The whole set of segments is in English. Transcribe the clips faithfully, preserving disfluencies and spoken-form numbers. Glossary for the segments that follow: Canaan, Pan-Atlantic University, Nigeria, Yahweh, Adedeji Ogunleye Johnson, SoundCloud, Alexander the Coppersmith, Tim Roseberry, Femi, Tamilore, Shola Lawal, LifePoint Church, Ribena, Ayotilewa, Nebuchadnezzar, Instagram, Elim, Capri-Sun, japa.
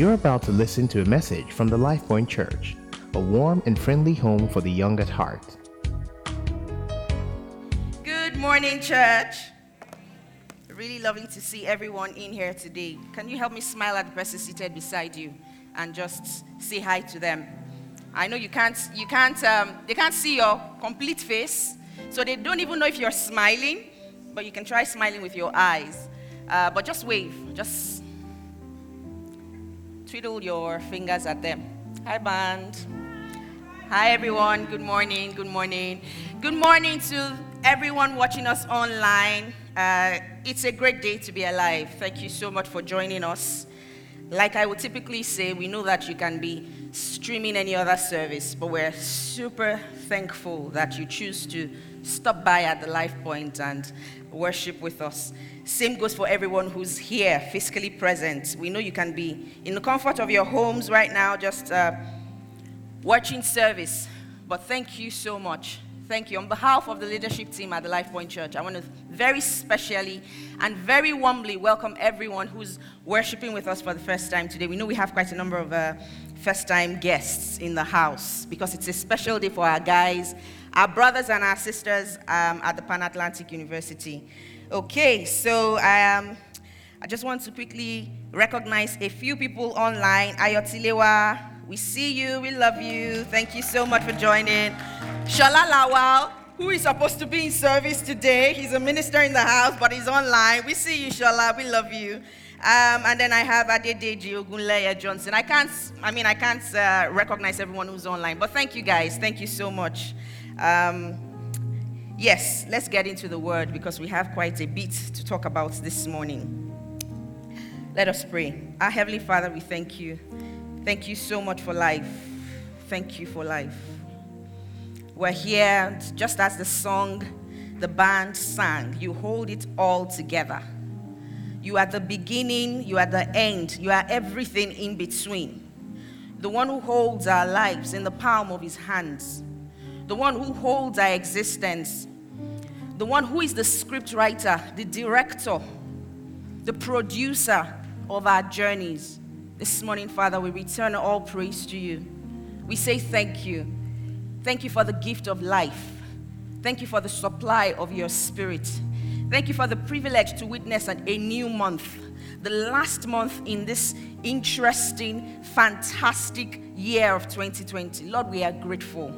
You're about to listen to a message from the LifePoint Church, a warm and friendly home for the young at heart. Good morning, church. Really loving to see everyone in here today. Can you help me smile at the person seated beside you and just say hi to them? I know you can't, you can't, um, they can't see your complete face, so they don't even know if you're smiling, but you can try smiling with your eyes. Uh, but just wave, just twiddle your fingers at them. Hi, band. Hi, everyone. Good morning. Good morning. Good morning to everyone watching us online. Uh, it's a great day to be alive. Thank you so much for joining us. Like I would typically say, we know that you can be streaming any other service, but we're super thankful that you choose to stop by at the LifePoint and worship with us. Same goes for everyone who's here, physically present. We know you can be in the comfort of your homes right now, just uh, watching service. But thank you so much. Thank you. On behalf of the leadership team at the LifePoint Church, I want to very specially and very warmly welcome everyone who's worshiping with us for the first time today. We know we have quite a number of uh, first-time guests in the house because it's a special day for our guys, our brothers and our sisters um, at the Pan-Atlantic University. Okay, so um, I just want to quickly recognize a few people online. Ayotilewa, we see you, we love you. Thank you so much for joining. Shola Lawal, who is supposed to be in service today. He's a minister in the house, but he's online. We see you, Shola, we love you. Um, and then I have Adedeji Ogunleye Johnson. I can't, I mean, I can't uh, recognize everyone who's online, but thank you guys. Thank you so much. Um, Yes, let's get into the word because we have quite a bit to talk about this morning. Let us pray. Our Heavenly Father, we thank you. Thank you so much for life. Thank you for life. We're here just as the song, the band sang. You hold it all together. You are the beginning, you are the end, you are everything in between. The one who holds our lives in the palm of his hands. The one who holds our existence. The one who is the script writer, the director, the producer of our journeys. This morning, Father, we return all praise to you. We say thank you. Thank you for the gift of life. Thank you for the supply of your spirit. Thank you for the privilege to witness a new month, the last month in this interesting, fantastic year of twenty twenty. Lord, we are grateful.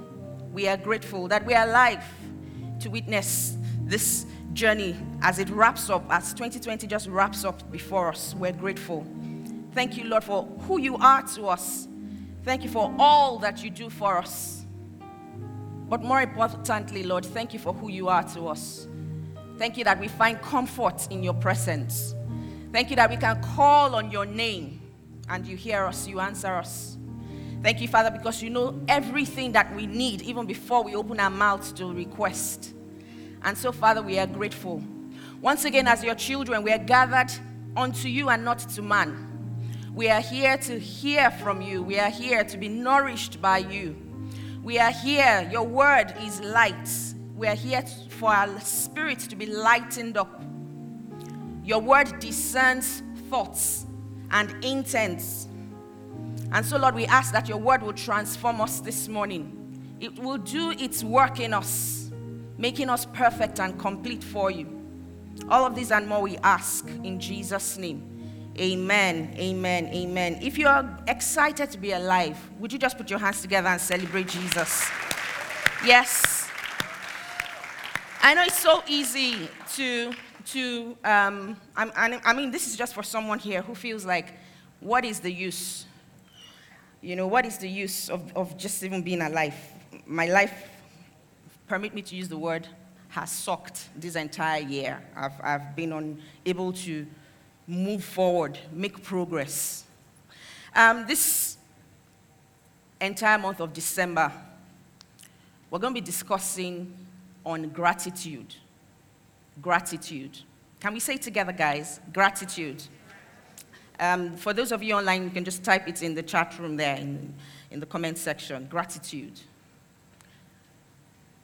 We are grateful that we are alive to witness this journey as it wraps up, as twenty twenty just wraps up before us. We're grateful. Thank you, Lord, for who you are to us. Thank you for all that you do for us. But more importantly, Lord, thank you for who you are to us. Thank you that we find comfort in your presence. Thank you that we can call on your name and you hear us, you answer us. Thank you, Father, because you know everything that we need even before we open our mouths to request. And so, Father, we are grateful. Once again, as your children, we are gathered unto you and not to man. We are here to hear from you. We are here to be nourished by you. We are here. Your word is light. We are here for our spirit to be lightened up. Your word discerns thoughts and intents. And so, Lord, we ask that your word will transform us this morning. It will do its work in us, making us perfect and complete for you. All of these and more we ask in Jesus' name. Amen, amen, amen. If you are excited to be alive, would you just put your hands together and celebrate Jesus? Yes. I know it's so easy to, to um, I, I mean, this is just for someone here who feels like, what is the use? You know, what is the use of, of just even being alive? My life, permit me to use the word, has sucked this entire year. I've, I've been unable to move forward, make progress. Um, this entire month of December, we're going to be discussing on gratitude. Gratitude. Can we say it together, guys? Gratitude. Um, for those of you online, you can just type it in the chat room there, in, in the comment section, gratitude.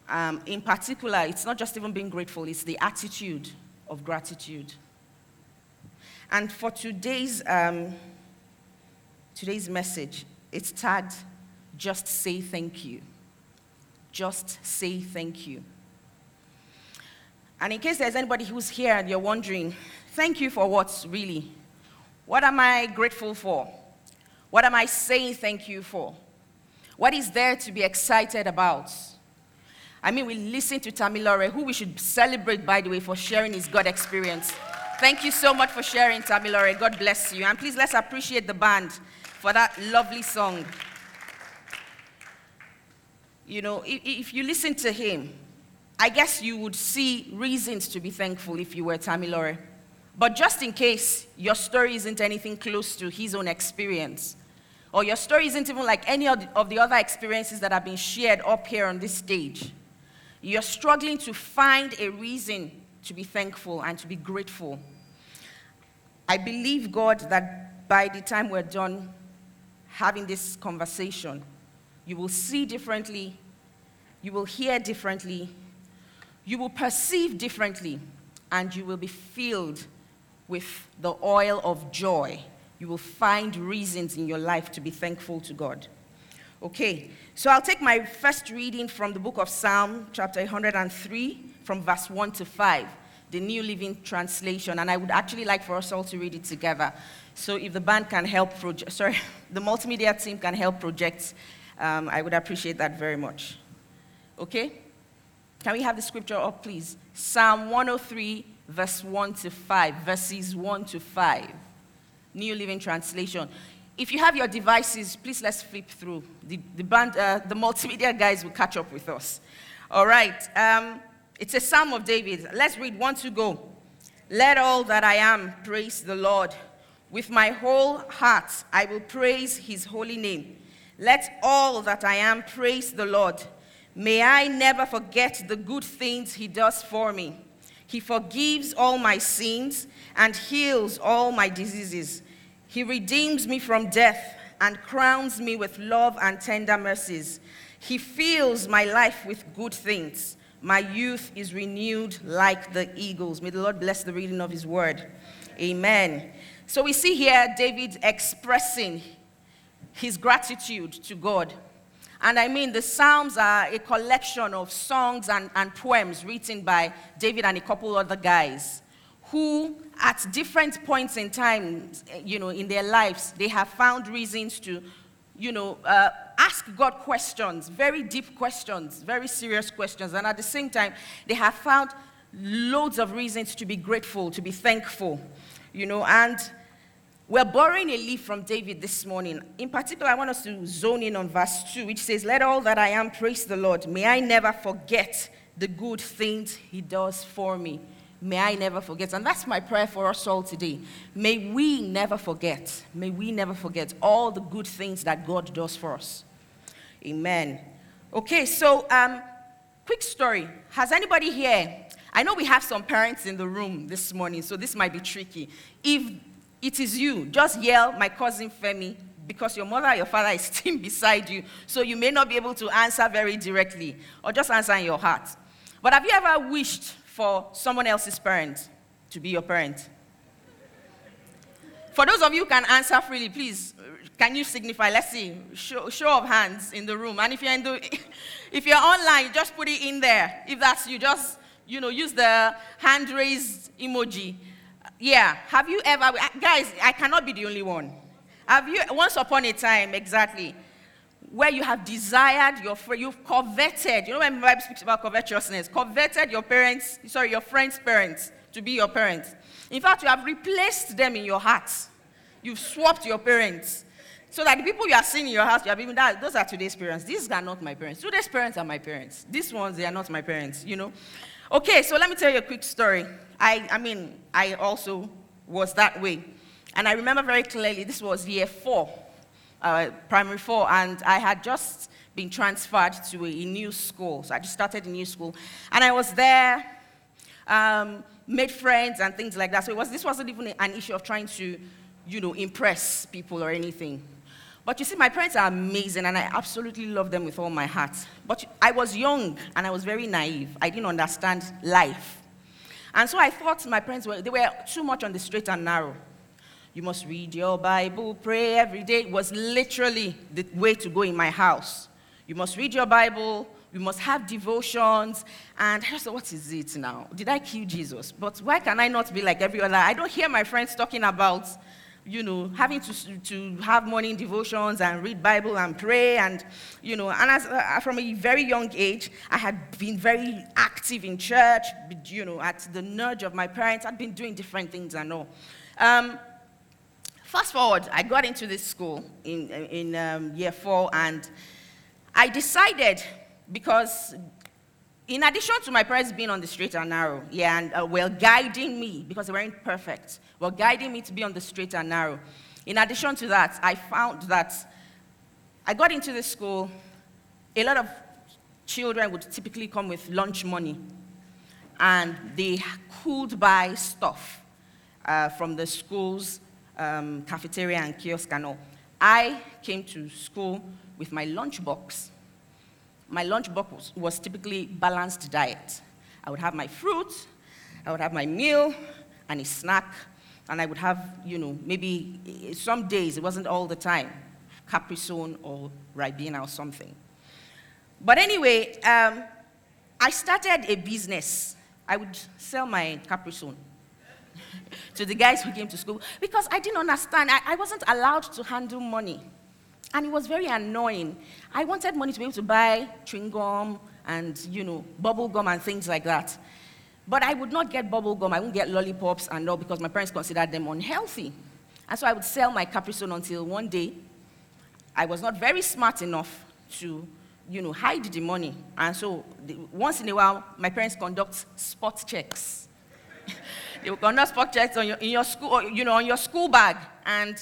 Um, in particular, it's not just even being grateful, it's the attitude of gratitude. And for today's um, Today's message, it's tagged, just say thank you. Just say thank you. And in case there's anybody who's here and you're wondering, thank you for what, really? What am I grateful for? What am I saying thank you for? What is there to be excited about? I mean, we listened to Tamilore, who we should celebrate, by the way, for sharing his God experience. Thank you so much for sharing, Tamilore. God bless you. And please, let's appreciate the band for that lovely song. You know, if, if you listen to him, I guess you would see reasons to be thankful if you were Tamilore. But just in case your story isn't anything close to his own experience, or your story isn't even like any of the other experiences that have been shared up here on this stage, you're struggling to find a reason to be thankful and to be grateful, I believe, God, that by the time we're done having this conversation, you will see differently, you will hear differently, you will perceive differently, and you will be filled with the oil of joy. You will find reasons in your life to be thankful to God. Okay, so I'll take my first reading from the book of Psalm, chapter one hundred and three, from verse one to five, the New Living Translation, and I would actually like for us all to read it together. So if the band can help, proje- sorry, the multimedia team can help project, um, I would appreciate that very much. Okay? Can we have the scripture up, please? Psalm one oh three, verse one to five, verses one to five. New Living Translation. If you have your devices, please let's flip through. The, the, band, uh, the multimedia guys will catch up with us. All right. Um, it's a Psalm of David. Let's read one to go. Let all that I am praise the Lord. With my whole heart, I will praise his holy name. Let all that I am praise the Lord. May I never forget the good things he does for me. He forgives all my sins and heals all my diseases. He redeems me from death and crowns me with love and tender mercies. He fills my life with good things. My youth is renewed like the eagles. May the Lord bless the reading of his word. Amen. So we see here David expressing his gratitude to God. And I mean, the Psalms are a collection of songs and, and poems written by David and a couple other guys who, at different points in time, you know, in their lives, they have found reasons to, you know, uh, ask God questions, very deep questions, very serious questions. And at the same time, they have found loads of reasons to be grateful, to be thankful, you know, and we're borrowing a leaf from David this morning. In particular, I want us to zone in on verse two, which says, let all that I am praise the Lord. May I never forget the good things he does for me. May I never forget. And that's my prayer for us all today. May we never forget. May we never forget all the good things that God does for us. Amen. Okay, so um, quick story. Has anybody here? I know we have some parents in the room this morning, so this might be tricky. If it is you, just yell, my cousin Femi, because your mother or your father is sitting beside you, so you may not be able to answer very directly, or just answer in your heart. But have you ever wished for someone else's parent to be your parent? For those of you who can answer freely, please, can you signify? Let's see, show, show of hands in the room. And if you're, in the, if you're online, just put it in there. If that's you, just, you know, use the hand raised emoji. Yeah, have you ever, guys, I cannot be the only one. Have you, once upon a time, exactly, where you have desired your friend, you've coveted, you know when the Bible speaks about covetousness, coveted your parents, sorry, your friend's parents to be your parents. In fact, you have replaced them in your heart. You've swapped your parents. So that the people you are seeing in your house, you have even, that, those are today's parents. These are not my parents. Today's parents are my parents. These ones, they are not my parents, you know. Okay, so let me tell you a quick story. I, I mean, I also was that way. And I remember very clearly, this was year four, uh, primary four, and I had just been transferred to a, a new school. So I just started a new school. And I was there, um, made friends and things like that. So it was, this wasn't even an issue of trying to, you know, impress people or anything. But you see, my parents are amazing, and I absolutely love them with all my heart. But I was young, and I was very naive. I didn't understand life. And so I thought my parents were, they were too much on the straight and narrow. you must read your Bible, pray every day. It was literally the way to go in my house. You must read your Bible, you must have devotions. And I just thought, what is it now? Did I kill Jesus? But why can I not be like every other? I don't hear my friends talking about, you know, having to, to have morning devotions and read Bible and pray and, you know, and as, uh, from a very young age, I had been very active in church, you know, at the nudge of my parents. I'd been doing different things and all. Um, fast forward, I got into this school in, in um, year four, and I decided, because in addition to my parents being on the straight and narrow, yeah, and uh, well, guiding me, because they weren't perfect, well, guiding me to be on the straight and narrow. In addition to that, I found that I got into this school, a lot of children would typically come with lunch money, and they could buy stuff uh, from the school's um, cafeteria and kiosk and all. I came to school with my lunchbox. My lunchbox was, was typically balanced diet. I would have my fruit, I would have my meal, and a snack, and I would have, you know, maybe some days, it wasn't all the time, Capri-Sun or Ribena or something. But anyway, um, I started a business. I would sell my Capri-Sun to the guys who came to school, because I didn't understand, I, I wasn't allowed to handle money. And it was very annoying. I wanted money to be able to buy chewing gum and, you know, bubble gum and things like that. But I would not get bubble gum. I wouldn't get lollipops and all, because my parents considered them unhealthy. And so I would sell my Capri-Sun until one day I was not very smart enough to, you know, hide the money. And so the, once in a while, my parents conduct spot checks. They would conduct spot checks on your, in your school, or, you know, on your school bag, and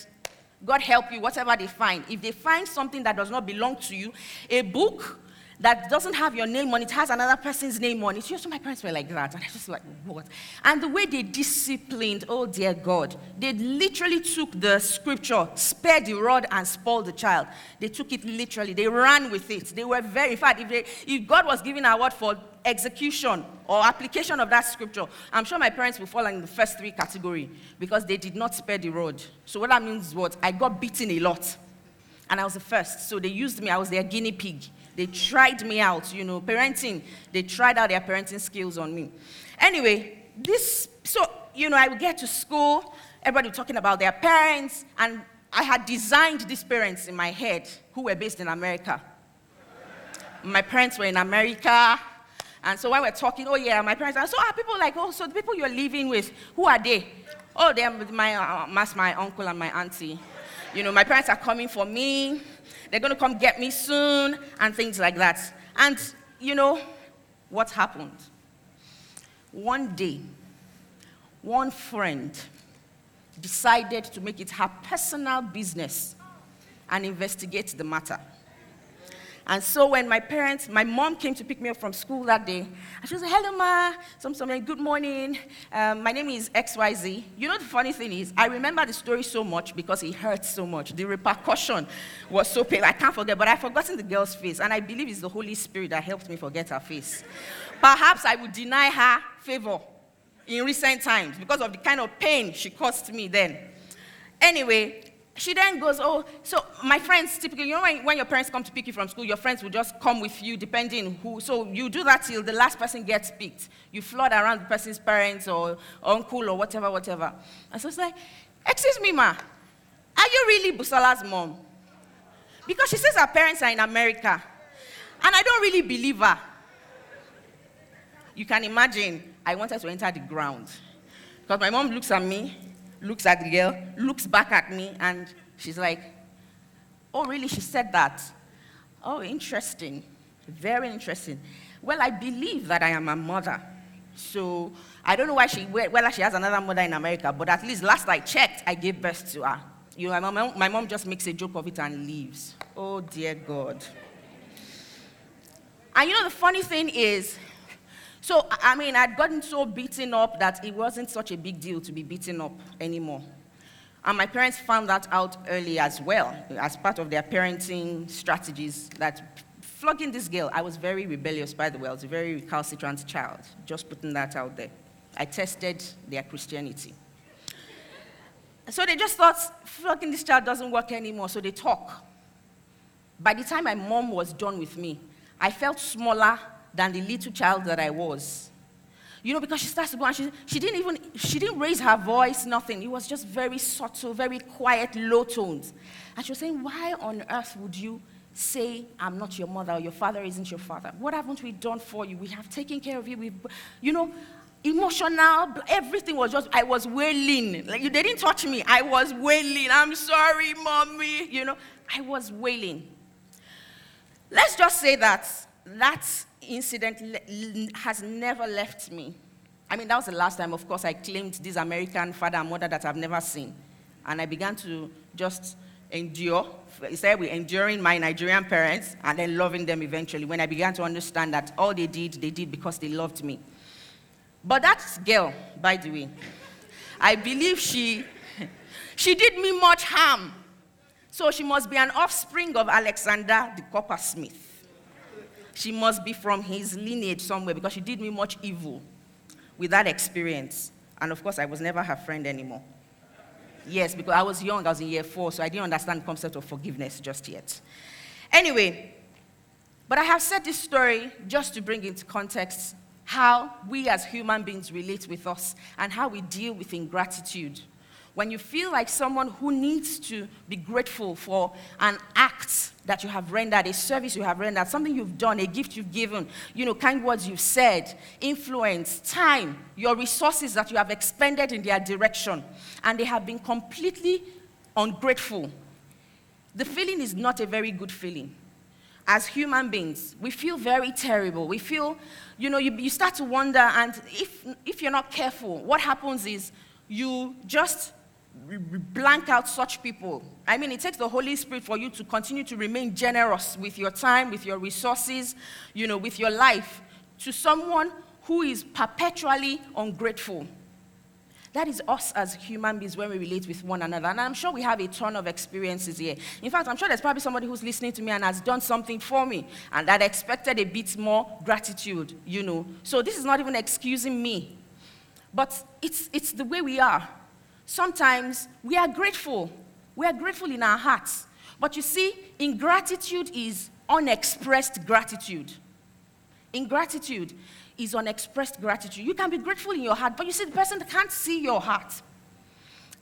God help you, whatever they find. If they find something that does not belong to you, a book that doesn't have your name on it, has another person's name on it. You know, so my parents were like that, and I was just like, what? And the way they disciplined, oh dear God, they literally took the scripture, spare the rod and spoil the child. They took it literally. They ran with it. They were very, in fact, if, they, if God was giving an award for execution or application of that scripture, I'm sure my parents will fall in the first three category, because they did not spare the rod. So what that means is what? I got beaten a lot, and I was the first. So they used me. I was their guinea pig. They tried me out, you know, parenting. They tried out their parenting skills on me. Anyway, this, so, you know, I would get to school, everybody was talking about their parents, and I had designed these parents in my head who were based in America. My parents were in America, and so when we're talking, oh yeah, my parents, and so are people like, oh, so the people you're living with, who are they? Oh, they're my, uh, my uncle and my auntie. You know, my parents are coming for me. They're going to come get me soon, and things like that. And, you know, what happened? One day, one friend decided to make it her personal business and investigate the matter. And so when my parents, my mom came to pick me up from school that day, and she was like, hello, ma, some, some, good morning. Um, my name is X Y Z. You know, the funny thing is, I remember the story so much because it hurt so much. The repercussion was so painful. I can't forget, but I've forgotten the girl's face, and I believe it's the Holy Spirit that helped me forget her face. Perhaps I would deny her favor in recent times because of the kind of pain she caused me then. Anyway, she then goes, oh, so my friends typically, you know, when, when your parents come to pick you from school, your friends will just come with you, depending who. So you do that till the last person gets picked. You flood around the person's parents or uncle or whatever, whatever. And so it's like, excuse me, ma, are you really Busala's mom? Because she says her parents are in America, and I don't really believe her. You can imagine, I wanted to enter the ground. Because my mom looks at me, looks at the girl, looks back at me, and she's like, oh, really, she said that? Oh, interesting, very interesting. Well, I believe that I am a mother. So I don't know why she, well, she has another mother in America, but at least last I checked, I gave birth to her. You know, my mom, my mom just makes a joke of it and leaves. Oh, dear God. And you know, the funny thing is, so, I mean, I'd gotten so beaten up that it wasn't such a big deal to be beaten up anymore. And my parents found that out early as well, as part of their parenting strategies, that flogging this girl, I was very rebellious, by the way, I was a very recalcitrant child, just putting that out there. I tested their Christianity. So they just thought, fucking this child doesn't work anymore, so they talk. By the time my mom was done with me, I felt smaller than the little child that I was. You know, because she starts to go and she, she didn't even, she didn't raise her voice, nothing. It was just very subtle, very quiet, low tones. And she was saying, why on earth would you say, I'm not your mother, or your father isn't your father? What haven't we done for you? We have taken care of you. We've, you know, emotional, everything was just, I was wailing. Like, they didn't touch me. I was wailing. I'm sorry, mommy. You know, I was wailing. Let's just say that that incident le- has never left me. I mean, that was the last time, of course, I claimed this American father and mother that I've never seen. And I began to just endure. Instead, we enduring my Nigerian parents and then loving them eventually when I began to understand that all they did, they did because they loved me. But that girl, by the way, I believe she, she did me much harm. So she must be an offspring of Alexander the Coppersmith. She must be from his lineage somewhere because she did me much evil with that experience. And of course, I was never her friend anymore. Yes, because I was young, I was in year four, so I didn't understand the concept of forgiveness just yet. Anyway, but I have said this story just to bring into context how we as human beings relate with us and how we deal with ingratitude. When you feel like someone who needs to be grateful for an act that you have rendered, a service you have rendered, something you've done, a gift you've given, you know, kind words you've said, influence, time, your resources that you have expended in their direction, and they have been completely ungrateful. The feeling is not a very good feeling. As human beings, we feel very terrible. We feel, you know, you, you start to wonder, and if if you're not careful, what happens is you just blank out such people. I mean, it takes the Holy Spirit for you to continue to remain generous with your time, with your resources, you know, with your life, to someone who is perpetually ungrateful. That is us as human beings when we relate with one another. And I'm sure we have a ton of experiences here. In fact, I'm sure there's probably somebody who's listening to me and has done something for me and that expected a bit more gratitude, you know. So this is not even excusing me. But it's, it's the way we are. Sometimes we are grateful. We are grateful in our hearts. But you see, ingratitude is unexpressed gratitude. Ingratitude is unexpressed gratitude. You can be grateful in your heart, but you see, the person can't see your heart.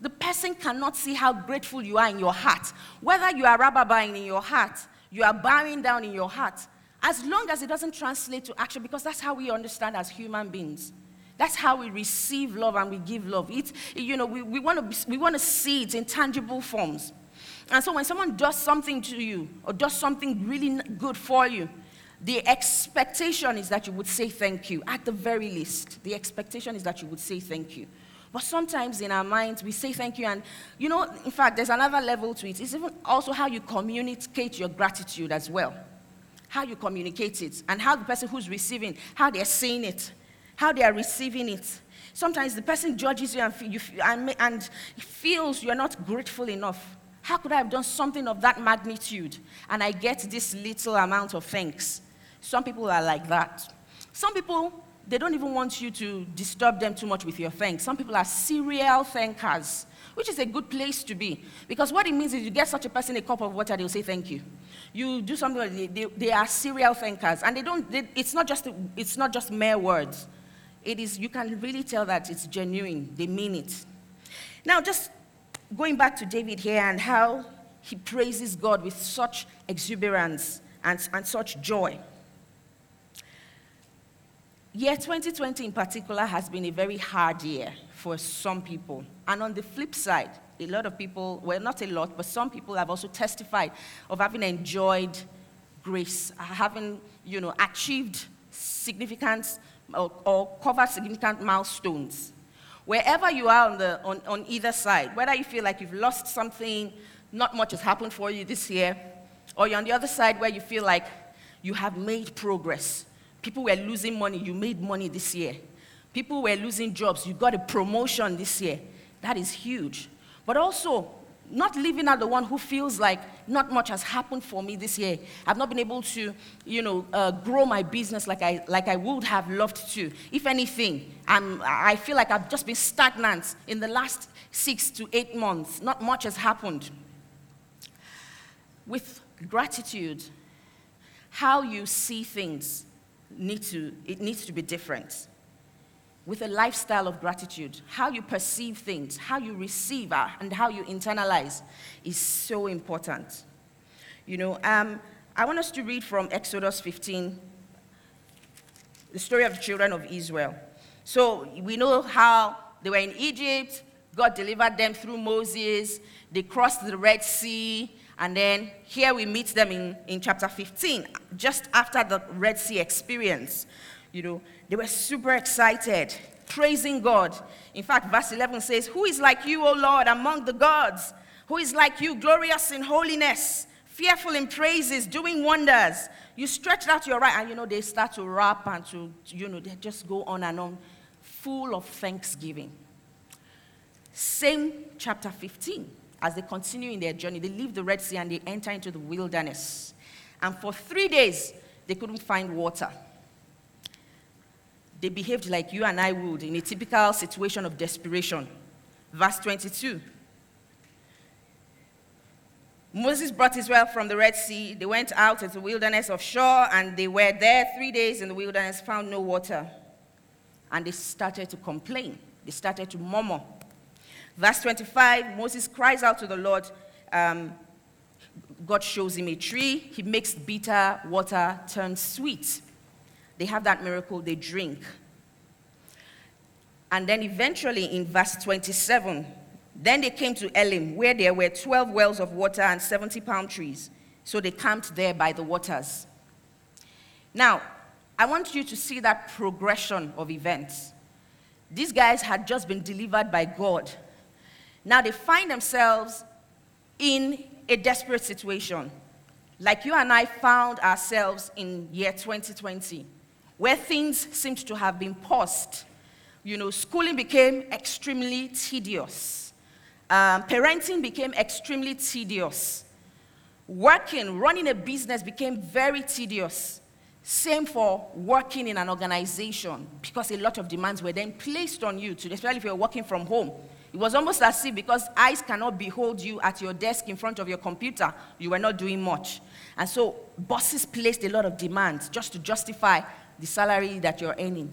The person cannot see how grateful you are in your heart. Whether you are rabba-buying in your heart, you are bowing down in your heart, as long as it doesn't translate to action, because that's how we understand as human beings. That's how we receive love and we give love. It, you know, we, we want to we want to see it in tangible forms. And so when someone does something to you or does something really good for you, the expectation is that you would say thank you. At the very least, the expectation is that you would say thank you. But sometimes in our minds, we say thank you and, you know, in fact, there's another level to it. It's even also how you communicate your gratitude as well. How you communicate it and how the person who's receiving, how they're saying it, how they are receiving it. Sometimes the person judges you and, you, and, and feels you're not grateful enough. How could I have done something of that magnitude and I get this little amount of thanks? Some people are like that. Some people, they don't even want you to disturb them too much with your thanks. Some people are serial thankers, which is a good place to be. Because what it means is you get such a person a cup of water, they'll say thank you. You do something, they, they, they are serial thankers. And they don't, they, it's, not just, it's not just mere words. It is, you can really tell that it's genuine, they mean it. Now, just going back to David here and how he praises God with such exuberance and, and such joy. Year twenty twenty in particular has been a very hard year for some people. And on the flip side, a lot of people, well, not a lot, but some people have also testified of having enjoyed grace, having, you know, achieved significant or, or covered significant milestones. Wherever you are on, the, on, on either side, whether you feel like you've lost something, not much has happened for you this year, or you're on the other side where you feel like you have made progress. People were losing money, you made money this year. People were losing jobs, you got a promotion this year. That is huge. But also, not leaving out the one who feels like not much has happened for me this year. I've not been able to, you know, uh, grow my business like I like I would have loved to. If anything, I'm, I feel like I've just been stagnant in the last six to eight months. Not much has happened. With gratitude, how you see things need to it needs to be different. With a lifestyle of gratitude, how you perceive things, how you receive, and how you internalize is so important. You know, um, I want us to read from Exodus fifteen, the story of the children of Israel. So we know how they were in Egypt, God delivered them through Moses, they crossed the Red Sea, and then here we meet them in, in chapter fifteen, just after the Red Sea experience. You know, they were super excited, praising God. In fact, verse eleven says, "Who is like you, O Lord, among the gods? Who is like you, glorious in holiness, fearful in praises, doing wonders? You stretched out your right." And, you know, they start to rap and to, you know, they just go on and on, full of thanksgiving. Same chapter fifteen, as they continue in their journey, they leave the Red Sea and they enter into the wilderness. And for three days, they couldn't find water. They behaved like you and I would in a typical situation of desperation. Verse twenty-two. Moses brought Israel from the Red Sea. They went out into the wilderness of Shur, and they were there three days in the wilderness, found no water. And they started to complain. They started to murmur. Verse twenty-five, Moses cries out to the Lord. Um, God shows him a tree. He makes bitter water turn sweet. They have that miracle, they drink. And then eventually in verse twenty-seven, then they came to Elim, where there were twelve wells of water and seventy palm trees. So they camped there by the waters. Now, I want you to see that progression of events. These guys had just been delivered by God. Now they find themselves in a desperate situation, like you and I found ourselves in year twenty twenty, where things seemed to have been paused. You know, schooling became extremely tedious. Um, parenting became extremely tedious. Working, running a business became very tedious. Same for working in an organization, because a lot of demands were then placed on you, especially if you were working from home. It was almost as if, because eyes cannot behold you at your desk in front of your computer, you were not doing much. And so bosses placed a lot of demands just to justify the salary that you're earning.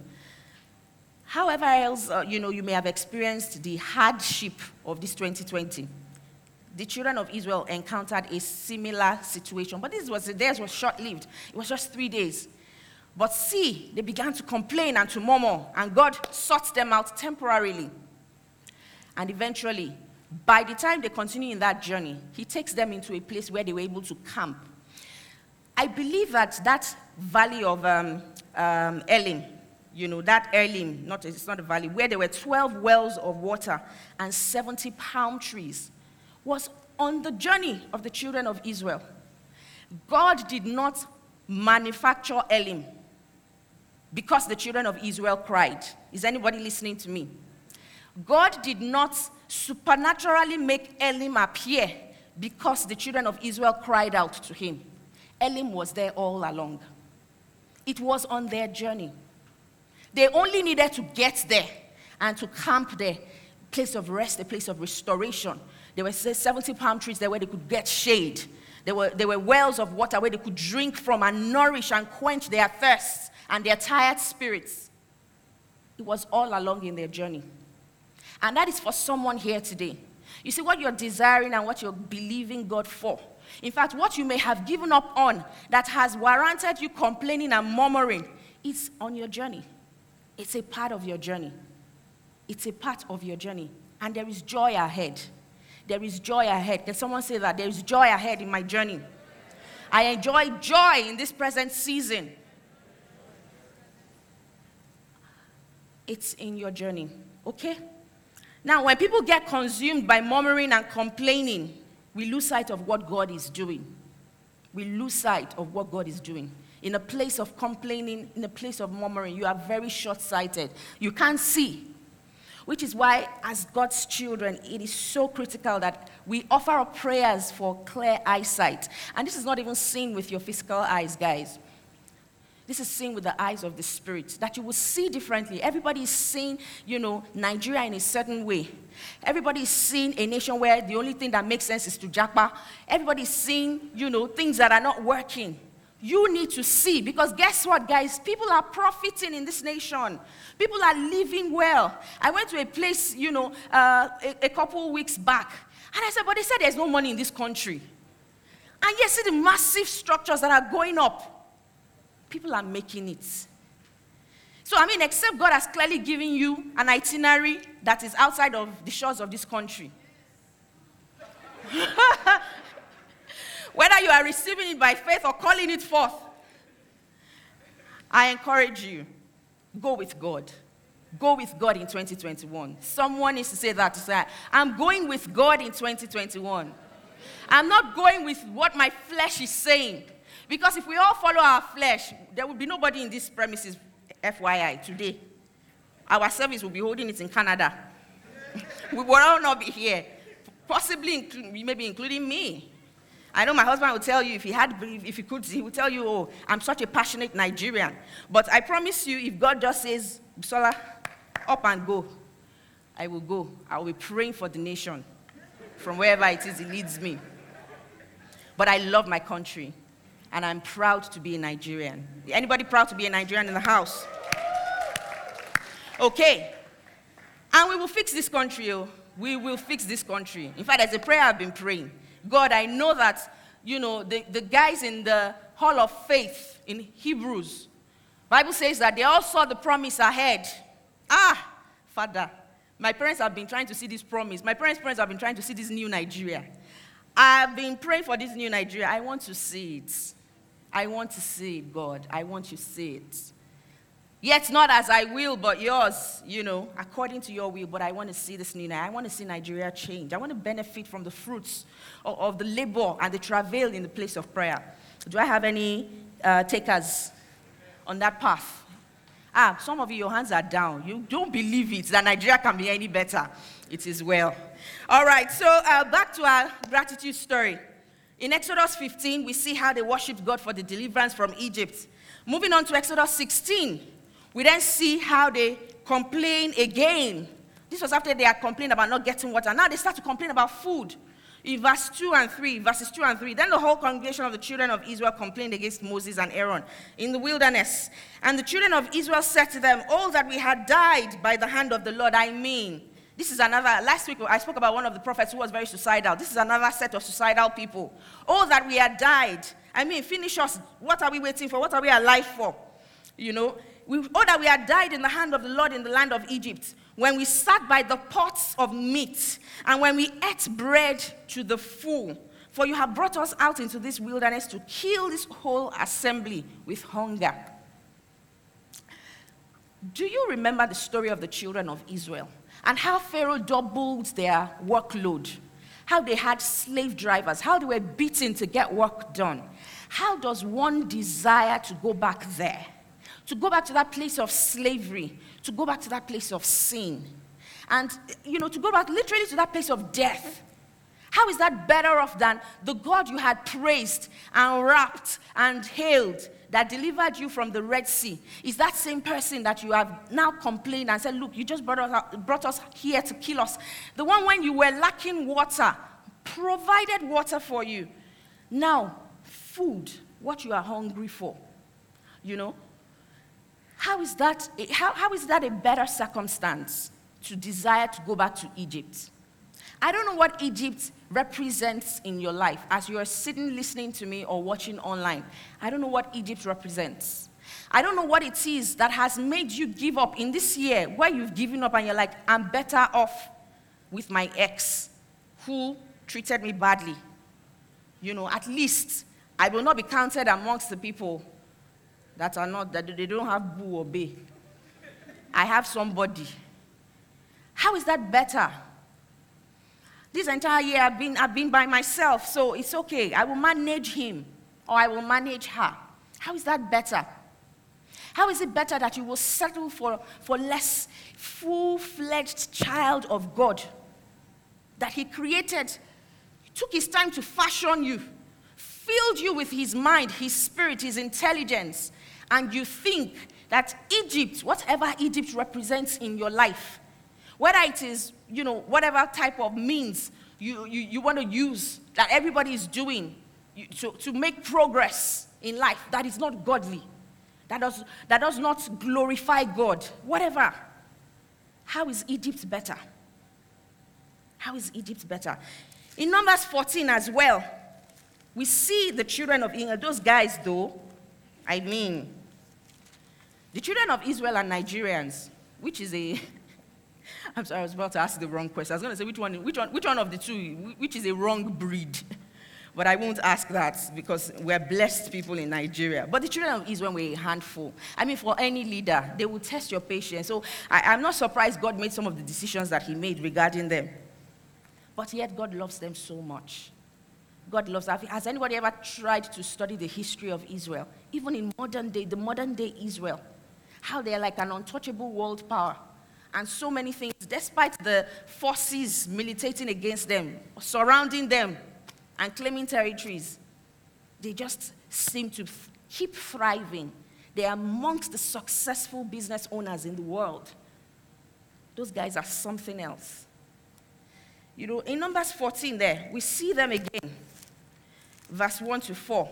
However else, uh, you know, you may have experienced the hardship of this twenty twenty. The children of Israel encountered a similar situation, but this was, theirs was short-lived. It was just three days. But see, they began to complain and to murmur, and God sorts them out temporarily. And eventually, by the time they continue in that journey, he takes them into a place where they were able to camp. I believe that that valley of um, um, Elim, you know, that Elim, not, it's not a valley, where there were twelve wells of water and seventy palm trees, was on the journey of the children of Israel. God did not manufacture Elim because the children of Israel cried. Is anybody listening to me? God did not supernaturally make Elim appear because the children of Israel cried out to him. Elim was there all along. It was on their journey. They only needed to get there and to camp there, a place of rest, a place of restoration. There were seventy palm trees there where they could get shade. There were, there were wells of water where they could drink from and nourish and quench their thirsts and their tired spirits. It was all along in their journey. And that is for someone here today. You see, what you're desiring and what you're believing God for, in fact, what you may have given up on that has warranted you complaining and murmuring, it's on your journey. It's a part of your journey. It's a part of your journey. And there is joy ahead. There is joy ahead. Can someone say that? There is joy ahead in my journey. I enjoy joy in this present season. It's in your journey, okay? Now, when people get consumed by murmuring and complaining, we lose sight of what God is doing. We lose sight of what God is doing. In a place of complaining, in a place of murmuring, you are very short-sighted. You can't see. which is why, as God's children, it is so critical that we offer up prayers for clear eyesight. And this is not even seen with your physical eyes, guys. This is seen with the eyes of the Spirit, that you will see differently. Everybody is seeing, you know, Nigeria in a certain way. Everybody is seeing a nation where the only thing that makes sense is to japa. Everybody is seeing, you know, things that are not working. You need to see, because guess what, guys? People are profiting in this nation. People are living well. I went to a place, you know, uh, a, a couple weeks back, and I said, but they said there's no money in this country. And yet, see the massive structures that are going up. People are making it. So, I mean, except God has clearly given you an itinerary that is outside of the shores of this country. Whether you are receiving it by faith or calling it forth, I encourage you, go with God. Go with God in twenty twenty-one. Someone needs to say that to say, I'm going with God in twenty twenty-one. I'm not going with what my flesh is saying. Because if we all follow our flesh, there will be nobody in this premises, F Y I, today. Our service will be holding it in Canada. We will all not be here, possibly inclu- maybe including me. I know my husband will tell you, if he had, if he could, he would tell you, oh, I'm such a passionate Nigerian. But I promise you, if God just says, Shola, up and go, I will go. I will be praying for the nation from wherever it is he leads me. But I love my country. And I'm proud to be a Nigerian. Anybody proud to be a Nigerian in the house? Okay. And we will fix this country, oh. We will fix this country. In fact, there's a prayer I've been praying. God, I know that, you know, the, the guys in the Hall of Faith in Hebrews, Bible says that they all saw the promise ahead. Ah, Father, my parents have been trying to see this promise. My parents' parents have been trying to see this new Nigeria. I've been praying for this new Nigeria. I want to see it. I want to see it, God. I want you to see it. Yet not as I will, but yours, you know, according to your will. But I want to see this new Nigeria. I want to see Nigeria change. I want to benefit from the fruits of, of the labor and the travail in the place of prayer. Do I have any uh, takers on that path? Ah, some of you, your hands are down. You don't believe it, that Nigeria can be any better. It is well. All right, so uh, back to our gratitude story. In Exodus fifteen, we see how they worshipped God for the deliverance from Egypt. Moving on to Exodus sixteen, we then see how they complain again. This was after they had complained about not getting water. Now they start to complain about food. In verse two and three, verses two and three, then the whole congregation of the children of Israel complained against Moses and Aaron in the wilderness. And the children of Israel said to them, all that we had died by the hand of the Lord, I mean. This is another, last week I spoke about one of the prophets who was very suicidal. This is another set of suicidal people. All that we had died. I mean, finish us. What are we waiting for? What are we alive for? You know, we, all that we had died in the hand of the Lord in the land of Egypt, when we sat by the pots of meat, and when we ate bread to the full. For you have brought us out into this wilderness to kill this whole assembly with hunger. Do you remember the story of the children of Israel? And how Pharaoh doubled their workload, how they had slave drivers, how they were beaten to get work done. How does one desire to go back there, to go back to that place of slavery, to go back to that place of sin, and, you know, to go back literally to that place of death? How is that better off than the God you had praised and wrapped and hailed, that delivered you from the Red Sea? Is that same person that you have now complained and said, look, you just brought us, out, brought us here to kill us. The one when you were lacking water, provided water for you. Now, food, what you are hungry for, you know? How is that, how, how is that a better circumstance to desire to go back to Egypt? I don't know what Egypt represents in your life. As you are sitting listening to me or watching online, I don't know what Egypt represents. I don't know what it is that has made you give up in this year, where you've given up and you're like, I'm better off with my ex who treated me badly. You know, at least I will not be counted amongst the people that are not, that they don't have boo or bae. I have somebody. How is that better? This entire year, I've been, I've been by myself, so it's okay. I will manage him, or I will manage her. How is that better? How is it better that you will settle for, for less? Full-fledged child of God that he created, took his time to fashion you, filled you with his mind, his spirit, his intelligence, and you think that Egypt, whatever Egypt represents in your life, whether it is, you know, whatever type of means you, you, you want to use that everybody is doing to, to make progress in life, that is not godly, that does, that does not glorify God, whatever. How is Egypt better? How is Egypt better? In Numbers fourteen as well, we see the children of Israel. Those guys though, I mean, the children of Israel are Nigerians, which is a, I'm sorry, I was about to ask the wrong question. I was going to say which one, which one, which one of the two, which is a wrong breed. But I won't ask that because we're blessed people in Nigeria. But the children of Israel were a handful. I mean, for any leader, they will test your patience. So I, I'm not surprised God made some of the decisions that he made regarding them. But yet God loves them so much. God loves them. Has anybody ever tried to study the history of Israel? Even in modern day, the modern day Israel, how they're like an untouchable world power. And so many things, despite the forces militating against them, surrounding them, and claiming territories, they just seem to f- keep thriving. They are amongst the successful business owners in the world. Those guys are something else. You know, in Numbers fourteen there, we see them again. Verse one to four.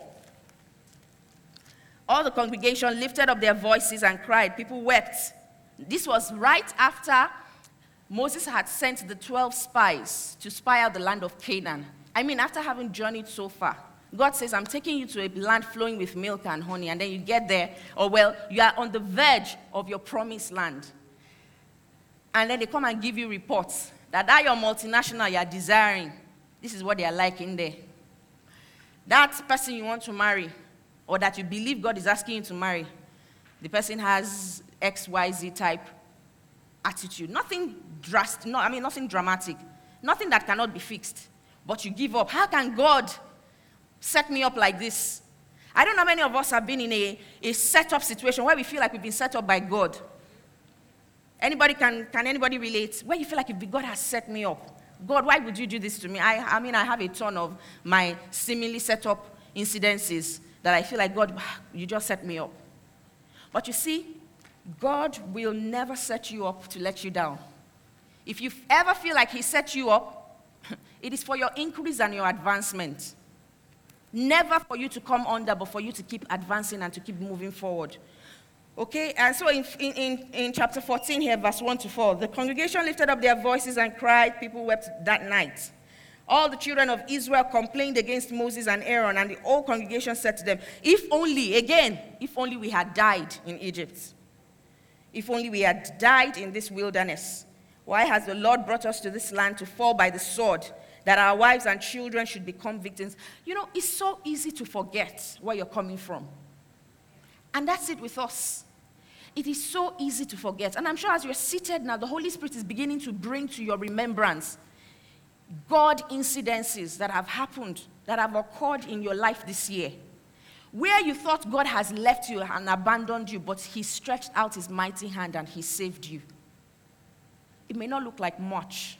All the congregation lifted up their voices and cried. People wept. This was right after Moses had sent the twelve spies to spy out the land of Canaan. I mean, after having journeyed so far, God says, I'm taking you to a land flowing with milk and honey, and then you get there, or well, you are on the verge of your promised land. And then they come and give you reports that that your multinational you are desiring, this is what they are like in there. That person you want to marry, or that you believe God is asking you to marry, the person has X Y Z type attitude. Nothing drastic, no, I mean, nothing dramatic, nothing that cannot be fixed. But you give up. How can God set me up like this? I don't know how many of us have been in a, a set-up situation where we feel like we've been set up by God. Anybody can, can anybody relate? Where you feel like if God has set me up. God, why would you do this to me? I, I mean, I have a ton of my seemingly set-up incidences that I feel like, God, you just set me up. But you see, God will never set you up to let you down. If you ever feel like he set you up, it is for your increase and your advancement. Never for you to come under, but for you to keep advancing and to keep moving forward. Okay, and so in, in, in chapter fourteen here, verse one to four, the congregation lifted up their voices and cried. People wept that night. All the children of Israel complained against Moses and Aaron, and the whole congregation said to them, if only, again, if only we had died in Egypt. If only we had died in this wilderness. Why has the Lord brought us to this land to fall by the sword, that our wives and children should become victims? You know, it's so easy to forget where you're coming from. And that's it with us. It is so easy to forget. And I'm sure as you're seated now, the Holy Spirit is beginning to bring to your remembrance God incidences that have happened, that have occurred in your life this year. Where you thought God has left you and abandoned you, but he stretched out his mighty hand and he saved you. It may not look like much.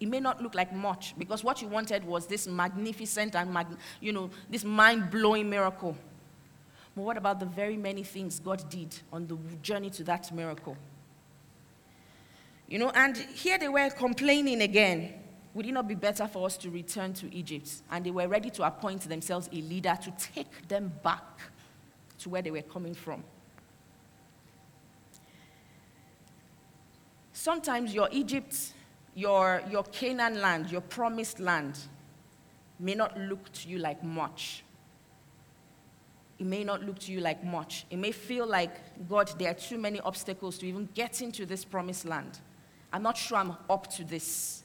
It may not look like much because what you wanted was this magnificent and, mag- you know, this mind-blowing miracle. But what about the very many things God did on the journey to that miracle? You know, and here they were complaining again. Would it not be better for us to return to Egypt? And they were ready to appoint themselves a leader to take them back to where they were coming from. Sometimes your Egypt, your, your Canaan land, your promised land may not look to you like much. It may not look to you like much. It may feel like, God, there are too many obstacles to even get into this promised land. I'm not sure I'm up to this.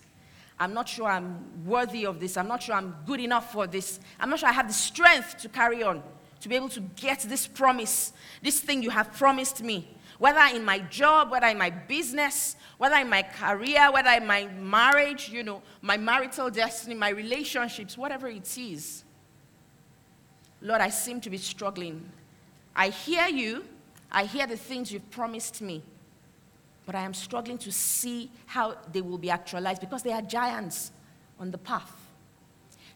I'm not sure I'm worthy of this. I'm not sure I'm good enough for this. I'm not sure I have the strength to carry on, to be able to get this promise, this thing you have promised me. Whether in my job, whether in my business, whether in my career, whether in my marriage, you know, my marital destiny, my relationships, whatever it is. Lord, I seem to be struggling. I hear you, I hear the things you've promised me, but I am struggling to see how they will be actualized, because they are giants on the path.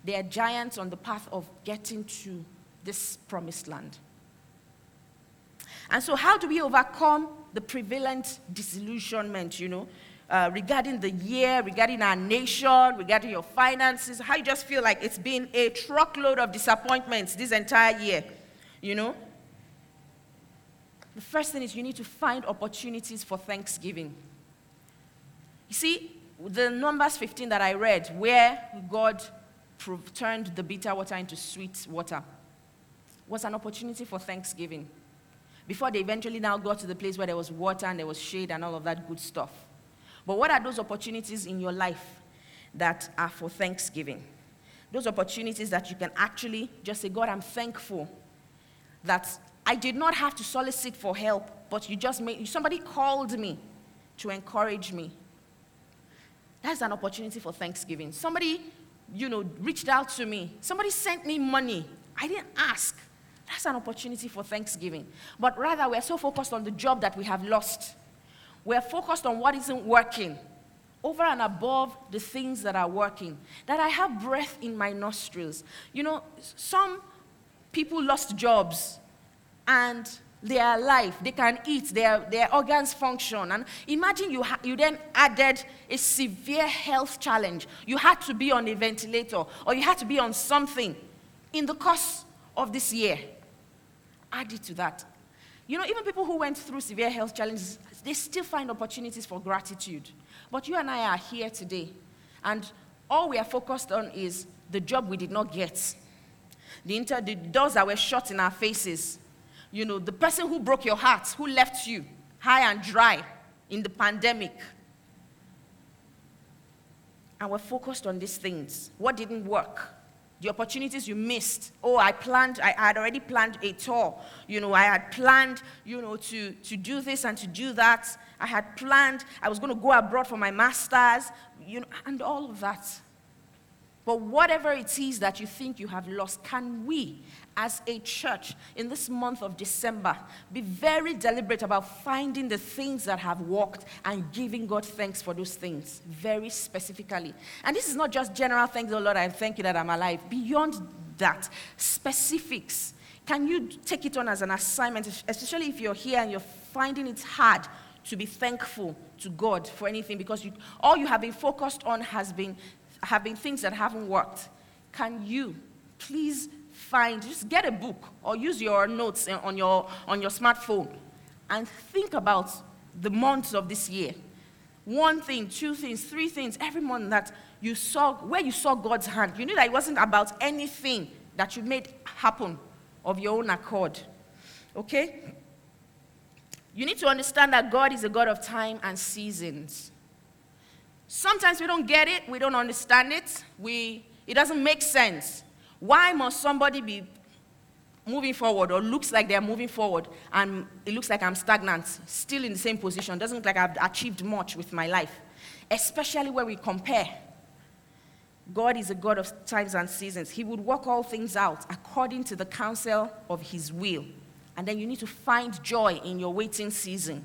They are giants on the path of getting to this promised land. And so how do we overcome the prevalent disillusionment, you know, uh, regarding the year, regarding our nation, regarding your finances, how you just feel like it's been a truckload of disappointments this entire year, you know? The first thing is you need to find opportunities for thanksgiving. You see, the Numbers fifteen that I read, where God prov- turned the bitter water into sweet water, was an opportunity for thanksgiving. Before they eventually now got to the place where there was water and there was shade and all of that good stuff. But what are those opportunities in your life that are for thanksgiving? Those opportunities that you can actually just say, God, I'm thankful that I did not have to solicit for help, but you just made, somebody called me to encourage me. That's an opportunity for thanksgiving. Somebody, you know, reached out to me. Somebody sent me money. I didn't ask. That's an opportunity for thanksgiving. But rather, we're so focused on the job that we have lost. We're focused on what isn't working, over and above the things that are working, that I have breath in my nostrils. You know, some people lost jobs, and they are alive, they can eat, their, their organs function. And imagine you, ha- you then added a severe health challenge. You had to be on a ventilator, or you had to be on something in the course of this year. Add it to that. You know, even people who went through severe health challenges, they still find opportunities for gratitude. But you and I are here today, and all we are focused on is the job we did not get, the, inter- the doors that were shut in our faces, you know, the person who broke your heart, who left you high and dry in the pandemic. And we're focused on these things. What didn't work? The opportunities you missed. Oh, I planned, I had already planned a tour. You know, I had planned, you know, to, to do this and to do that. I had planned, I was going to go abroad for my master's, you know, and all of that. But whatever it is that you think you have lost, can we, as a church, in this month of December, be very deliberate about finding the things that have worked and giving God thanks for those things, very specifically. And this is not just general thanks, oh Lord, I thank you that I'm alive. Beyond that, specifics. Can you take it on as an assignment, especially if you're here and you're finding it hard to be thankful to God for anything, because you, all you have been focused on has been have been things that haven't worked. Can you please find, just get a book or use your notes on your, on your smartphone and think about the months of this year. One thing, two things, three things, every month that you saw, where you saw God's hand. You knew that it wasn't about anything that you made happen of your own accord, okay? You need to understand that God is a God of time and seasons. Sometimes we don't get it, we don't understand it, we it doesn't make sense. Why must somebody be moving forward, or looks like they're moving forward, and it looks like I'm stagnant, still in the same position, doesn't look like I've achieved much with my life, especially where we compare. God is a God of times and seasons. He would work all things out according to the counsel of his will. And then you need to find joy in your waiting season.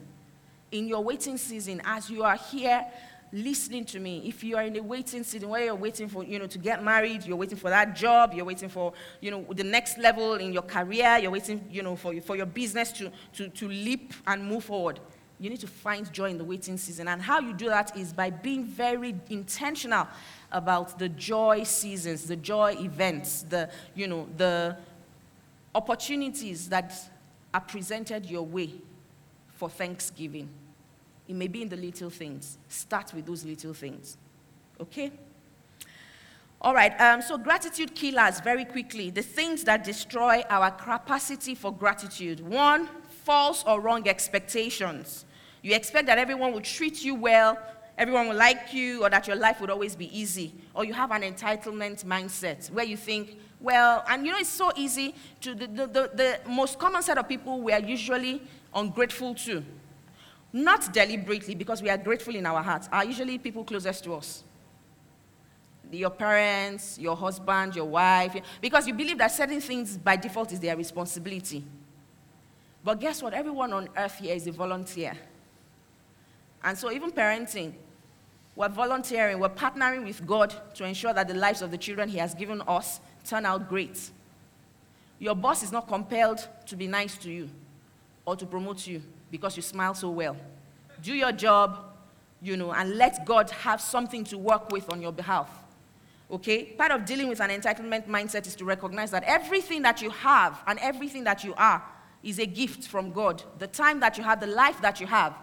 In your waiting season, as you are here, listening to me, if you are in a waiting season where you're waiting for, you know, to get married, you're waiting for that job, you're waiting for, you know, the next level in your career, you're waiting, you know, for, for your business to, to, to leap and move forward, you need to find joy in the waiting season. And how you do that is by being very intentional about the joy seasons, the joy events, the, you know, the opportunities that are presented your way for thanksgiving. It may be in the little things. Start with those little things, okay? All right, um, so gratitude killers, very quickly. The things that destroy our capacity for gratitude. One, false or wrong expectations. You expect that everyone will treat you well, everyone will like you, or that your life would always be easy. Or you have an entitlement mindset where you think, well, and you know it's so easy to, the, the, the, the most common set of people we are usually ungrateful to. Not deliberately, because we are grateful in our hearts, are usually people closest to us. Your parents, your husband, your wife, because you believe that certain things by default is their responsibility. But guess what? Everyone on earth here is a volunteer. And so even parenting, we're volunteering, we're partnering with God to ensure that the lives of the children He has given us turn out great. Your boss is not compelled to be nice to you or to promote you because you smile so well. Do your job, you know, and let God have something to work with on your behalf. Okay? Part of dealing with an entitlement mindset is to recognize that everything that you have and everything that you are is a gift from God. The time that you have, the life that you have,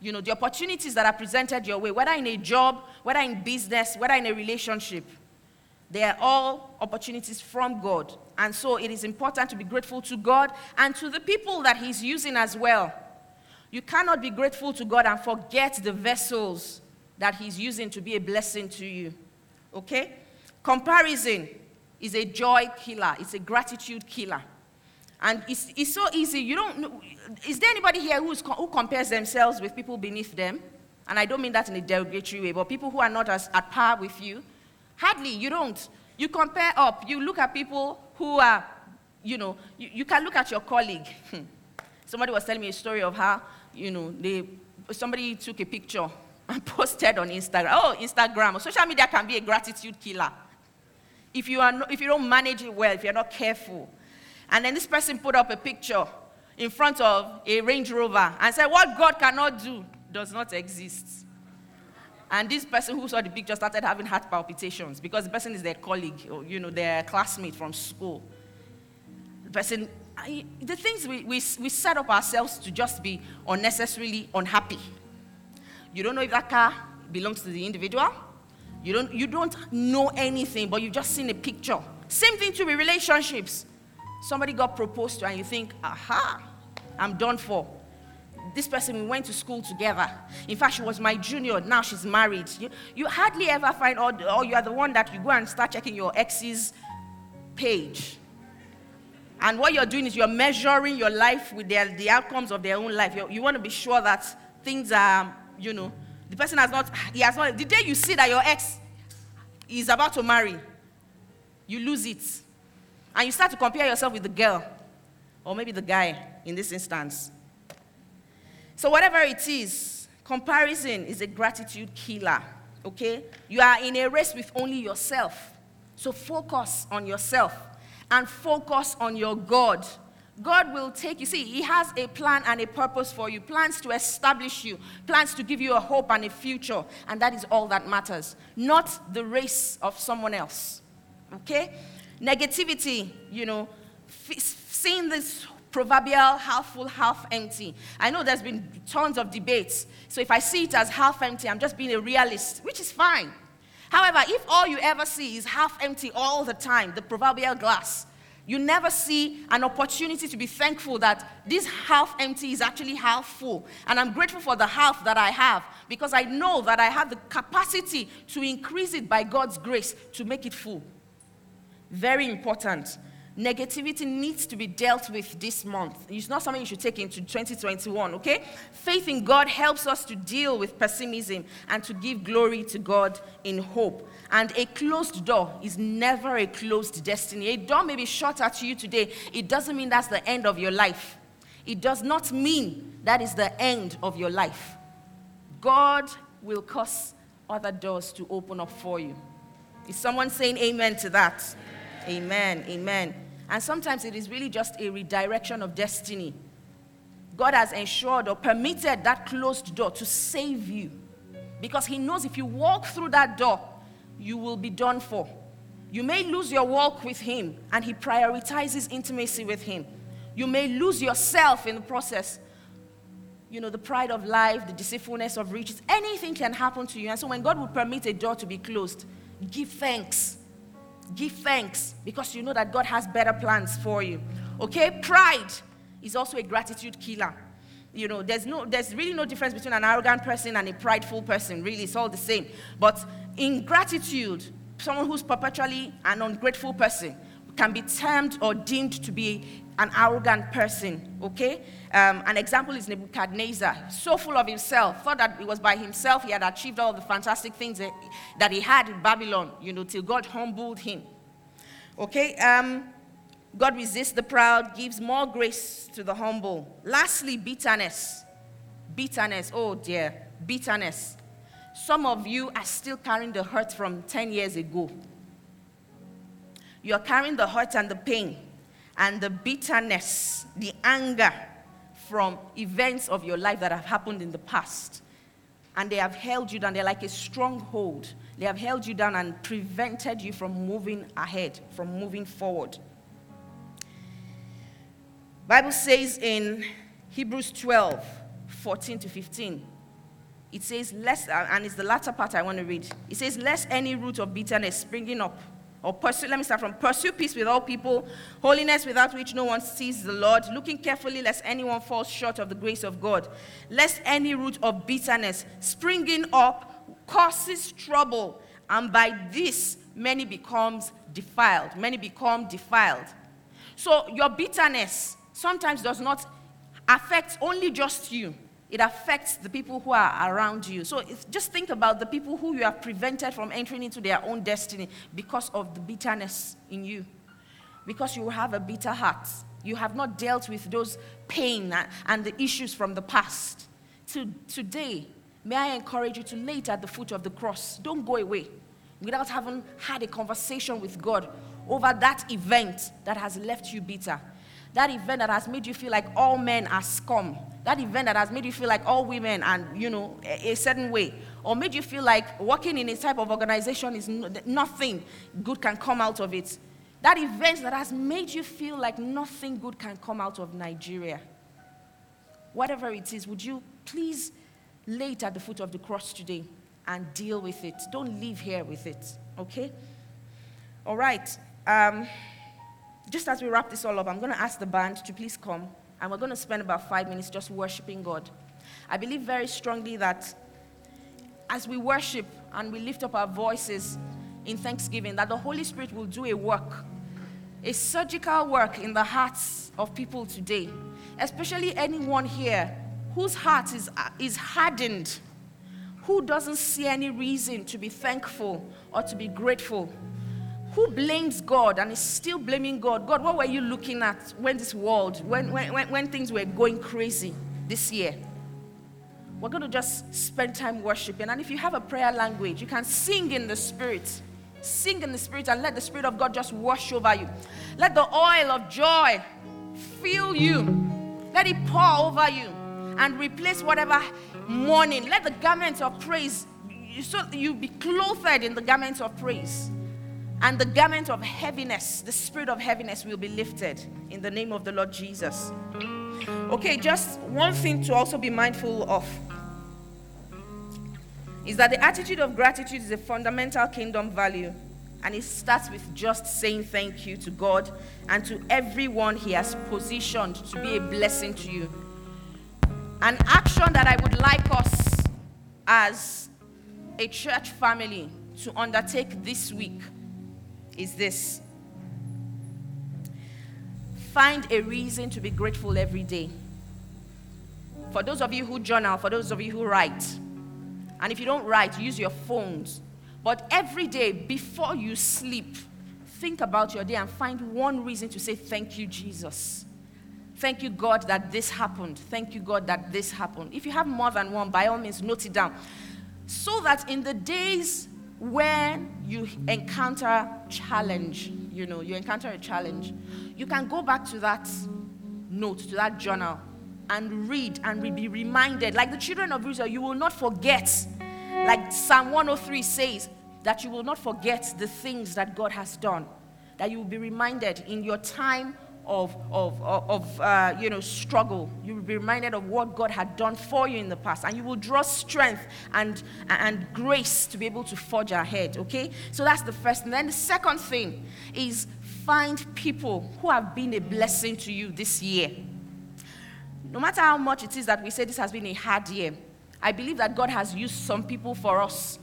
you know, the opportunities that are presented your way, whether in a job, whether in business, whether in a relationship, they are all opportunities from God. And so it is important to be grateful to God and to the people that He's using as well. You cannot be grateful to God and forget the vessels that He's using to be a blessing to you. Okay? Comparison is a joy killer. It's a gratitude killer. And it's, it's so easy. You don't. Is there anybody here who's, who compares themselves with people beneath them? And I don't mean that in a derogatory way, but people who are not as at par with you, hardly, you don't. You compare up. You look at people who are, you know, you, you can look at your colleague. Somebody was telling me a story of how, you know, they, somebody took a picture and posted on Instagram. Oh, Instagram. Social media can be a gratitude killer. If you are, no, if you don't manage it well, if you're not careful. And then this person put up a picture in front of a Range Rover and said, what God cannot do does not exist. And this person who saw the picture started having heart palpitations because the person is their colleague, or, you know, their classmate from school. The person, I, the things we, we, we set up ourselves to just be unnecessarily unhappy. You don't know if that car belongs to the individual. You don't, you don't know anything, but you've just seen a picture. Same thing to be relationships. Somebody got proposed to and you think, aha, I'm done for. This person, we went to school together. In fact, she was my junior, now she's married. You, you hardly ever find, or, or you are the one that you go and start checking your ex's page. And what you're doing is you're measuring your life with their, the outcomes of their own life. You're, you want to be sure that things are, you know, the person has not, he has not, the day you see that your ex is about to marry, you lose it. And you start to compare yourself with the girl, or maybe the guy in this instance. So whatever it is, comparison is a gratitude killer, okay? You are in a race with only yourself. So focus on yourself and focus on your God. God will take you. See, He has a plan and a purpose for you, plans to establish you, plans to give you a hope and a future, and that is all that matters, not the race of someone else, okay? Negativity, you know, f- seeing this proverbial half full, half empty. I know there's been tons of debates, so if I see it as half empty, I'm just being a realist, which is fine. However, if all you ever see is half empty all the time, the proverbial glass, you never see an opportunity to be thankful that this half empty is actually half full. And I'm grateful for the half that I have because I know that I have the capacity to increase it by God's grace to make it full. Very important. Negativity needs to be dealt with this month. It's not something you should take into twenty twenty-one, okay? Faith in God helps us to deal with pessimism and to give glory to God in hope. And a closed door is never a closed destiny. A door may be shut at you today. It doesn't mean that's the end of your life. It does not mean that is the end of your life. God will cause other doors to open up for you. Is someone saying amen to that? Amen, amen. And sometimes it is really just a redirection of destiny. God has ensured or permitted that closed door to save you because He knows if you walk through that door, you will be done for. You may lose your walk with Him, and He prioritizes intimacy with Him. You may lose yourself in the process. You know, the pride of life, the deceitfulness of riches, anything can happen to you. And so when God will permit a door to be closed, give thanks. Give thanks because you know that God has better plans for you. Okay? Pride is also a gratitude killer. You know, there's no, there's really no difference between an arrogant person and a prideful person. Really, it's all the same. But ingratitude, someone who's perpetually an ungrateful person, can be termed or deemed to be an arrogant person. Okay? Um, an example is Nebuchadnezzar, so full of himself, thought that it was by himself he had achieved all the fantastic things that, that he had in Babylon, you know, till God humbled him. Okay? Um, God resists the proud, gives more grace to the humble. Lastly, bitterness. Bitterness. Oh dear, bitterness. Some of you are still carrying the hurt from ten years ago. You're carrying the hurt and the pain and the bitterness, the anger from events of your life that have happened in the past. And they have held you down. They're like a stronghold. They have held you down and prevented you from moving ahead, from moving forward. Bible says in Hebrews twelve, fourteen to fifteen, it says, lest, and it's the latter part I want to read. It says, lest any root of bitterness springing up, or pursue, let me start from, pursue peace with all people, holiness without which no one sees the Lord, looking carefully lest anyone falls short of the grace of God. Lest any root of bitterness springing up causes trouble, and by this many becomes defiled. Many become defiled. So your bitterness sometimes does not affect only just you. It affects the people who are around you. So if, just think about the people who you have prevented from entering into their own destiny because of the bitterness in you. Because you have a bitter heart. You have not dealt with those pain and the issues from the past. To, today, may I encourage you to lay it at the foot of the cross. Don't go away without having had a conversation with God over that event that has left you bitter. That event that has made you feel like all men are scum. That event that has made you feel like all women and, you know, a, a certain way. Or made you feel like working in a type of organization is no, nothing good can come out of it. That event that has made you feel like nothing good can come out of Nigeria. Whatever it is, would you please lay it at the foot of the cross today and deal with it. Don't leave here with it, okay? All right. Um, Just as we wrap this all up, I'm going to ask the band to please come, and we're going to spend about five minutes just worshiping God. I believe very strongly that as we worship and we lift up our voices in thanksgiving, that the Holy Spirit will do a work, a surgical work in the hearts of people today, especially anyone here whose heart is, is hardened, who doesn't see any reason to be thankful or to be grateful. Who blames God and is still blaming God? God, what were you looking at when this world, when, when, when things were going crazy this year? We're going to just spend time worshiping. And if you have a prayer language, you can sing in the Spirit. Sing in the Spirit and let the Spirit of God just wash over you. Let the oil of joy fill you. Let it pour over you and replace whatever mourning. Let the garment of praise, so you be clothed in the garment of praise. And the garment of heaviness, the spirit of heaviness will be lifted in the name of the Lord Jesus. Okay, just one thing to also be mindful of is that the attitude of gratitude is a fundamental kingdom value. And it starts with just saying thank you to God and to everyone he has positioned to be a blessing to you. An action that I would like us as a church family to undertake this week is this. Find a reason to be grateful every day. For those of you who journal, for those of you who write, and if you don't write, use your phones. But every day before you sleep, think about your day and find one reason to say thank you, Jesus. Thank you, God, that this happened. Thank you, God, that this happened. If you have more than one, by all means, note it down. So that in the days when you encounter challenge, you know, you encounter a challenge, you can go back to that note, to that journal, and read and be reminded. Like the children of Israel, you will not forget. Like Psalm one oh three says, that you will not forget the things that God has done. That you will be reminded in your time of, of, of uh, you know, struggle. You will be reminded of what God had done for you in the past, and you will draw strength and, and grace to be able to forge ahead, okay? So that's the first. And then the second thing is find people who have been a blessing to you this year. No matter how much it is that we say this has been a hard year, I believe that God has used some people for us.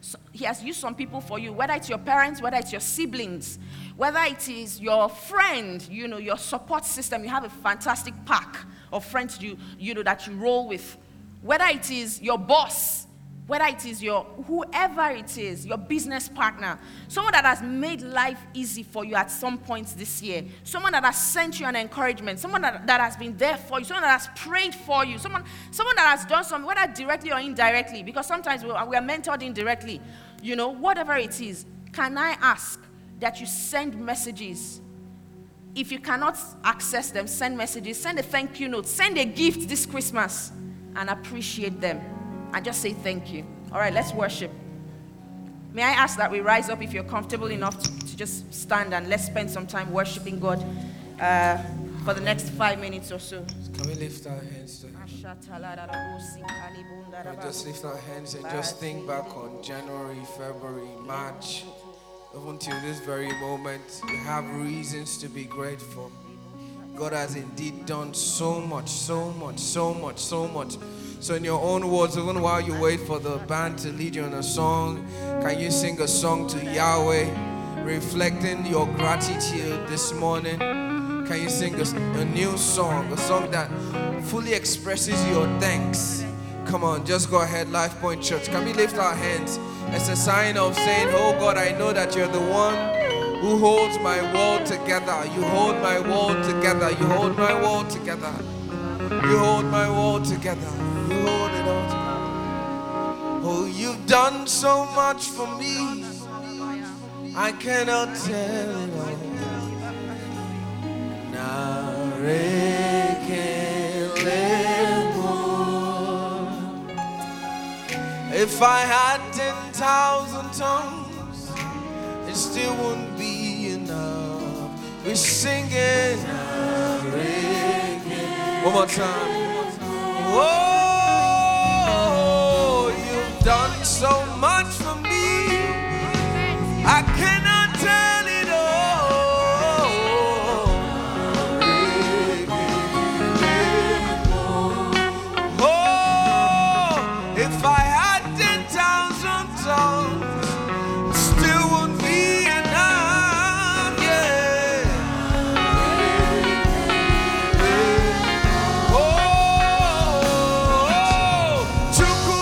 So he has used some people for you, whether it's your parents, whether it's your siblings, whether it is your friend, you know, your support system. You have a fantastic pack of friends you, you know, that you roll with. Whether it is your boss, whether it is your, whoever it is, your business partner, someone that has made life easy for you at some points this year, someone that has sent you an encouragement, someone that, that has been there for you, someone that has prayed for you, someone someone that has done something, whether directly or indirectly, because sometimes we, we are mentored indirectly, you know, whatever it is, can I ask that you send messages? If you cannot access them, send messages, send a thank you note, send a gift this Christmas, and appreciate them. And just say thank you. All right, let's worship. May I ask that we rise up if you're comfortable enough to, to just stand, and let's spend some time worshiping God uh, for the next five minutes or so. Can we lift our hands to Him? Just lift our hands and just think back on January, February, March, up until this very moment. You have reasons to be grateful. God has indeed done so much, so much, so much, so much. So in your own words, even while you wait for the band to lead you in a song, can you sing a song to Yahweh, reflecting your gratitude this morning? Can you sing a, a new song, a song that fully expresses your thanks? Come on, just go ahead, LifePoint Church. Can we lift our hands as a sign of saying, oh God, I know that you're the one who holds my world together. You hold my world together. You hold my world together. You hold my world together. You hold it all together. Oh, you've done so much for me. I cannot tell it all. If I had ten thousand tongues, it still wouldn't be enough. We're singing. One more time. Whoa. Done so much for me, I cannot tell it all. Oh, if I had ten thousand tongues, still wouldn't be enough. Yeah. Oh, oh, oh. Chukunna. Yeah.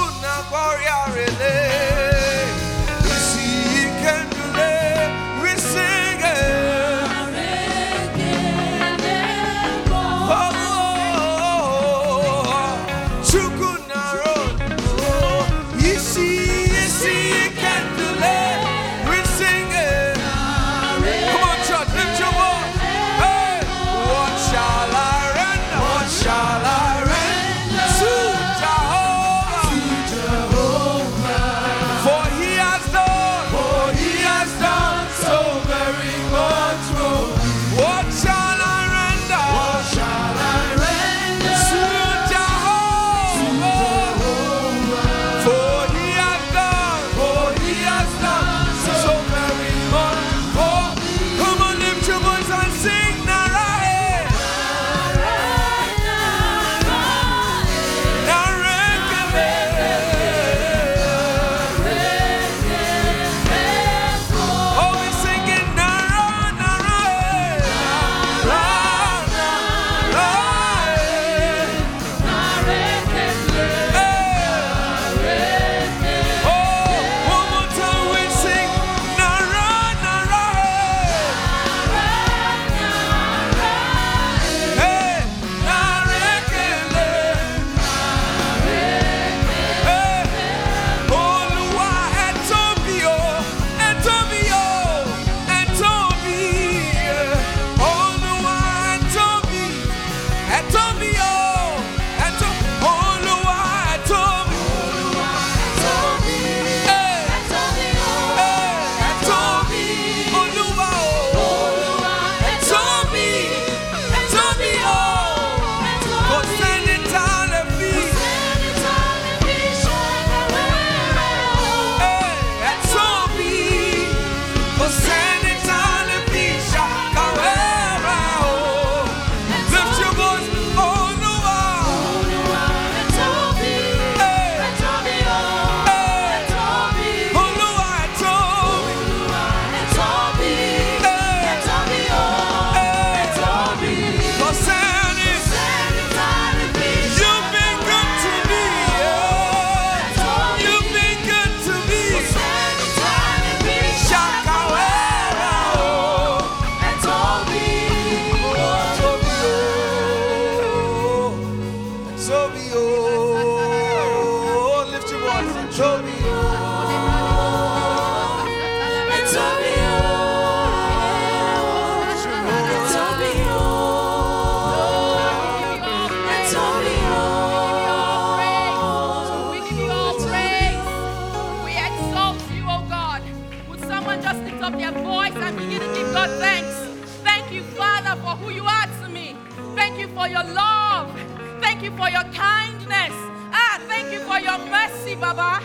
Thank you, Father, for who you are to me. Thank you for your love. Thank you for your kindness. Ah, thank you for your mercy, Baba.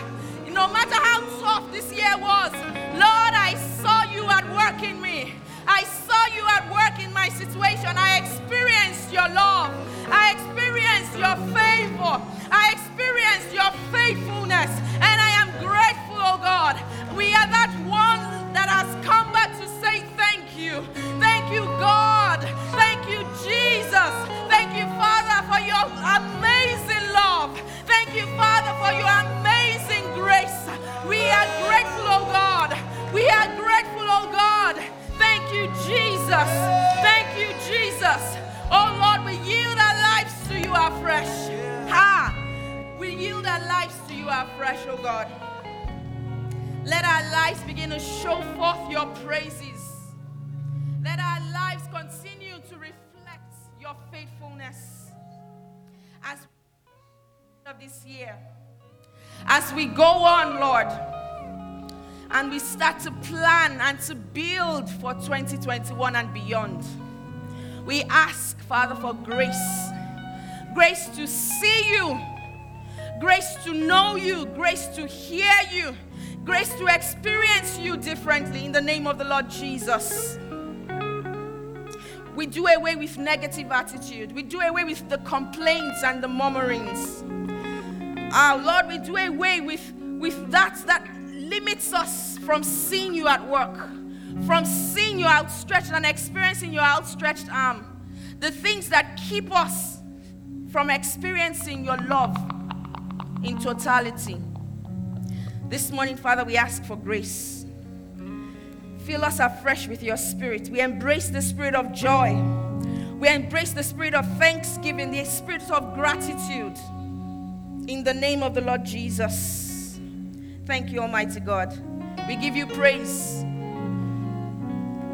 No matter how tough this year was, Lord, I saw you at work in me. I saw you at work in my situation. I experienced your love. I experienced your favor. I experienced your faithfulness. And I am grateful, oh God. We are that one that has come back to say thank you. Thank you, God. Thank you, Jesus. Thank you, Father, for your amazing love. Thank you, Father, for your amazing grace. We are grateful, oh God. We are grateful, oh God. Thank you, Jesus. Thank you, Jesus. Oh, Lord, we yield our lives to you afresh. Ha! We yield our lives to you afresh, oh God. Let our lives begin to show forth your praises. Let our lives continue to reflect your faithfulness. As we of this year, as we go on, Lord, and we start to plan and to build for twenty twenty-one and beyond. We ask, Father, for grace. Grace to see you. Grace to know you. Grace to hear you. Grace to experience you differently in the name of the Lord Jesus. We do away with negative attitude. We do away with the complaints and the murmurings. Our Lord, we do away with, with that that... limits us from seeing you at work, from seeing you outstretched and experiencing your outstretched arm. The things that keep us from experiencing your love in totality. This morning, Father, we ask for grace. Fill us afresh with your spirit. We embrace the spirit of joy. We embrace the spirit of thanksgiving, the spirit of gratitude. In the name of the Lord Jesus. Thank you, Almighty God. We give you praise.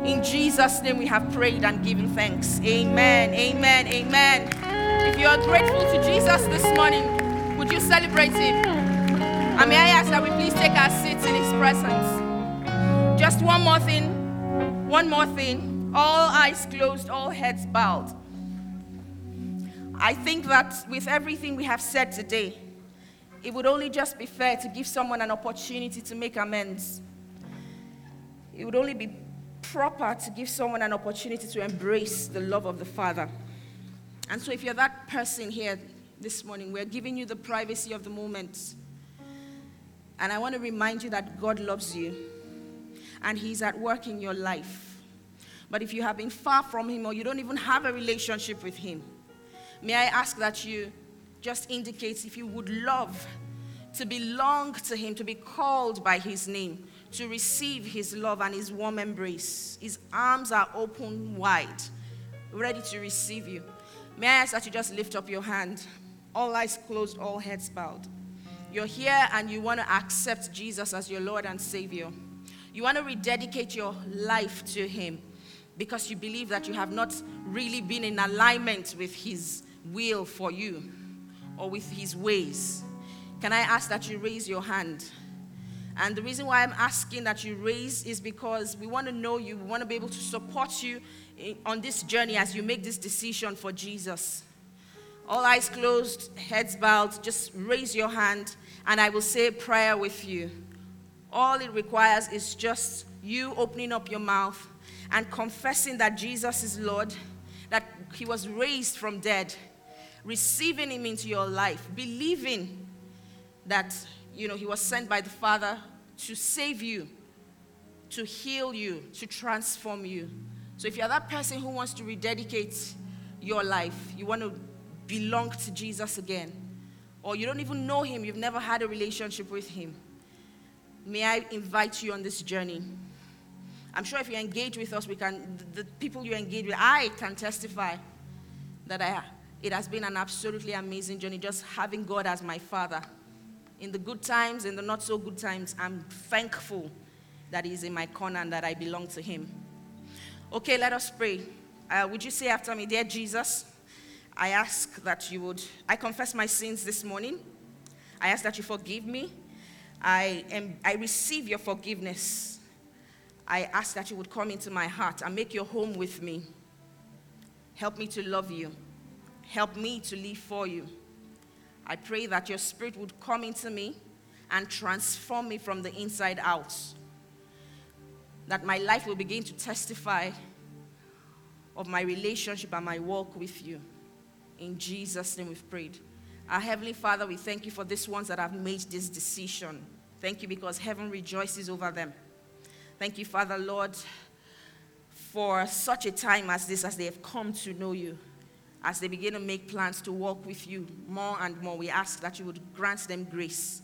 In Jesus' name we have prayed and given thanks. Amen, amen, amen. If you are grateful to Jesus this morning, would you celebrate him? And may I ask that we please take our seats in his presence. Just one more thing, one more thing. All eyes closed, all heads bowed. I think that with everything we have said today, it would only just be fair to give someone an opportunity to make amends. It would only be proper to give someone an opportunity to embrace the love of the Father. And so if you're that person here this morning, we're giving you the privacy of the moment. And I want to remind you that God loves you. And he's at work in your life. But if you have been far from him or you don't even have a relationship with him, may I ask that you just indicates if you would love to belong to him, to be called by his name, to receive his love and his warm embrace. His arms are open wide, ready to receive you. May I ask that you just lift up your hand, all eyes closed, all heads bowed. You're here and you want to accept Jesus as your Lord and Savior. You want to rededicate your life to him because you believe that you have not really been in alignment with his will for you, or with his ways. Can I ask that you raise your hand? And the reason why I'm asking that you raise is because we want to know you, we want to be able to support you in, on this journey as you make this decision for Jesus. All eyes closed, heads bowed, just raise your hand and I will say a prayer with you. All it requires is just you opening up your mouth and confessing that Jesus is Lord, that he was raised from dead, receiving him into your life, believing that, you know, he was sent by the Father to save you, to heal you, to transform you. So if you're that person who wants to rededicate your life, you want to belong to Jesus again, or you don't even know him, you've never had a relationship with him, may I invite you on this journey. I'm sure if you engage with us, we can, the people you engage with, I can testify that I It has been an absolutely amazing journey, just having God as my Father. In the good times, in the not so good times, I'm thankful that he's in my corner and that I belong to him. Okay, let us pray. Uh, would you say after me, dear Jesus, I ask that you would, I confess my sins this morning. I ask that you forgive me. I, am, I receive your forgiveness. I ask that you would come into my heart and make your home with me. Help me to love you. Help me to live for you. I pray that your spirit would come into me and transform me from the inside out. That my life will begin to testify of my relationship and my walk with you. In Jesus' name we've prayed. Our Heavenly Father, we thank you for these ones that have made this decision. Thank you because heaven rejoices over them. Thank you, Father, Lord, for such a time as this, as they have come to know you, as they begin to make plans to walk with you more and more. We ask that you would grant them grace.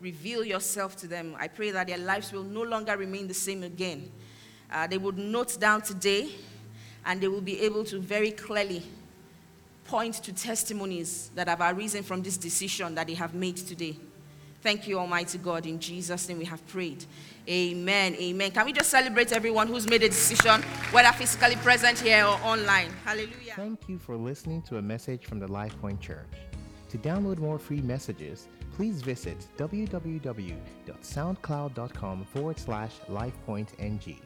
Reveal yourself to them. I pray that their lives will no longer remain the same again. Uh, they would note down today, and they will be able to very clearly point to testimonies that have arisen from this decision that they have made today. Thank you, Almighty God. In Jesus' name we have prayed. Amen. Amen. Can we just celebrate everyone who's made a decision, whether physically present here or online? Hallelujah. Thank you for listening to a message from the LifePoint Church. To download more free messages, please visit w w w dot soundcloud dot com forward slash LifePointNG.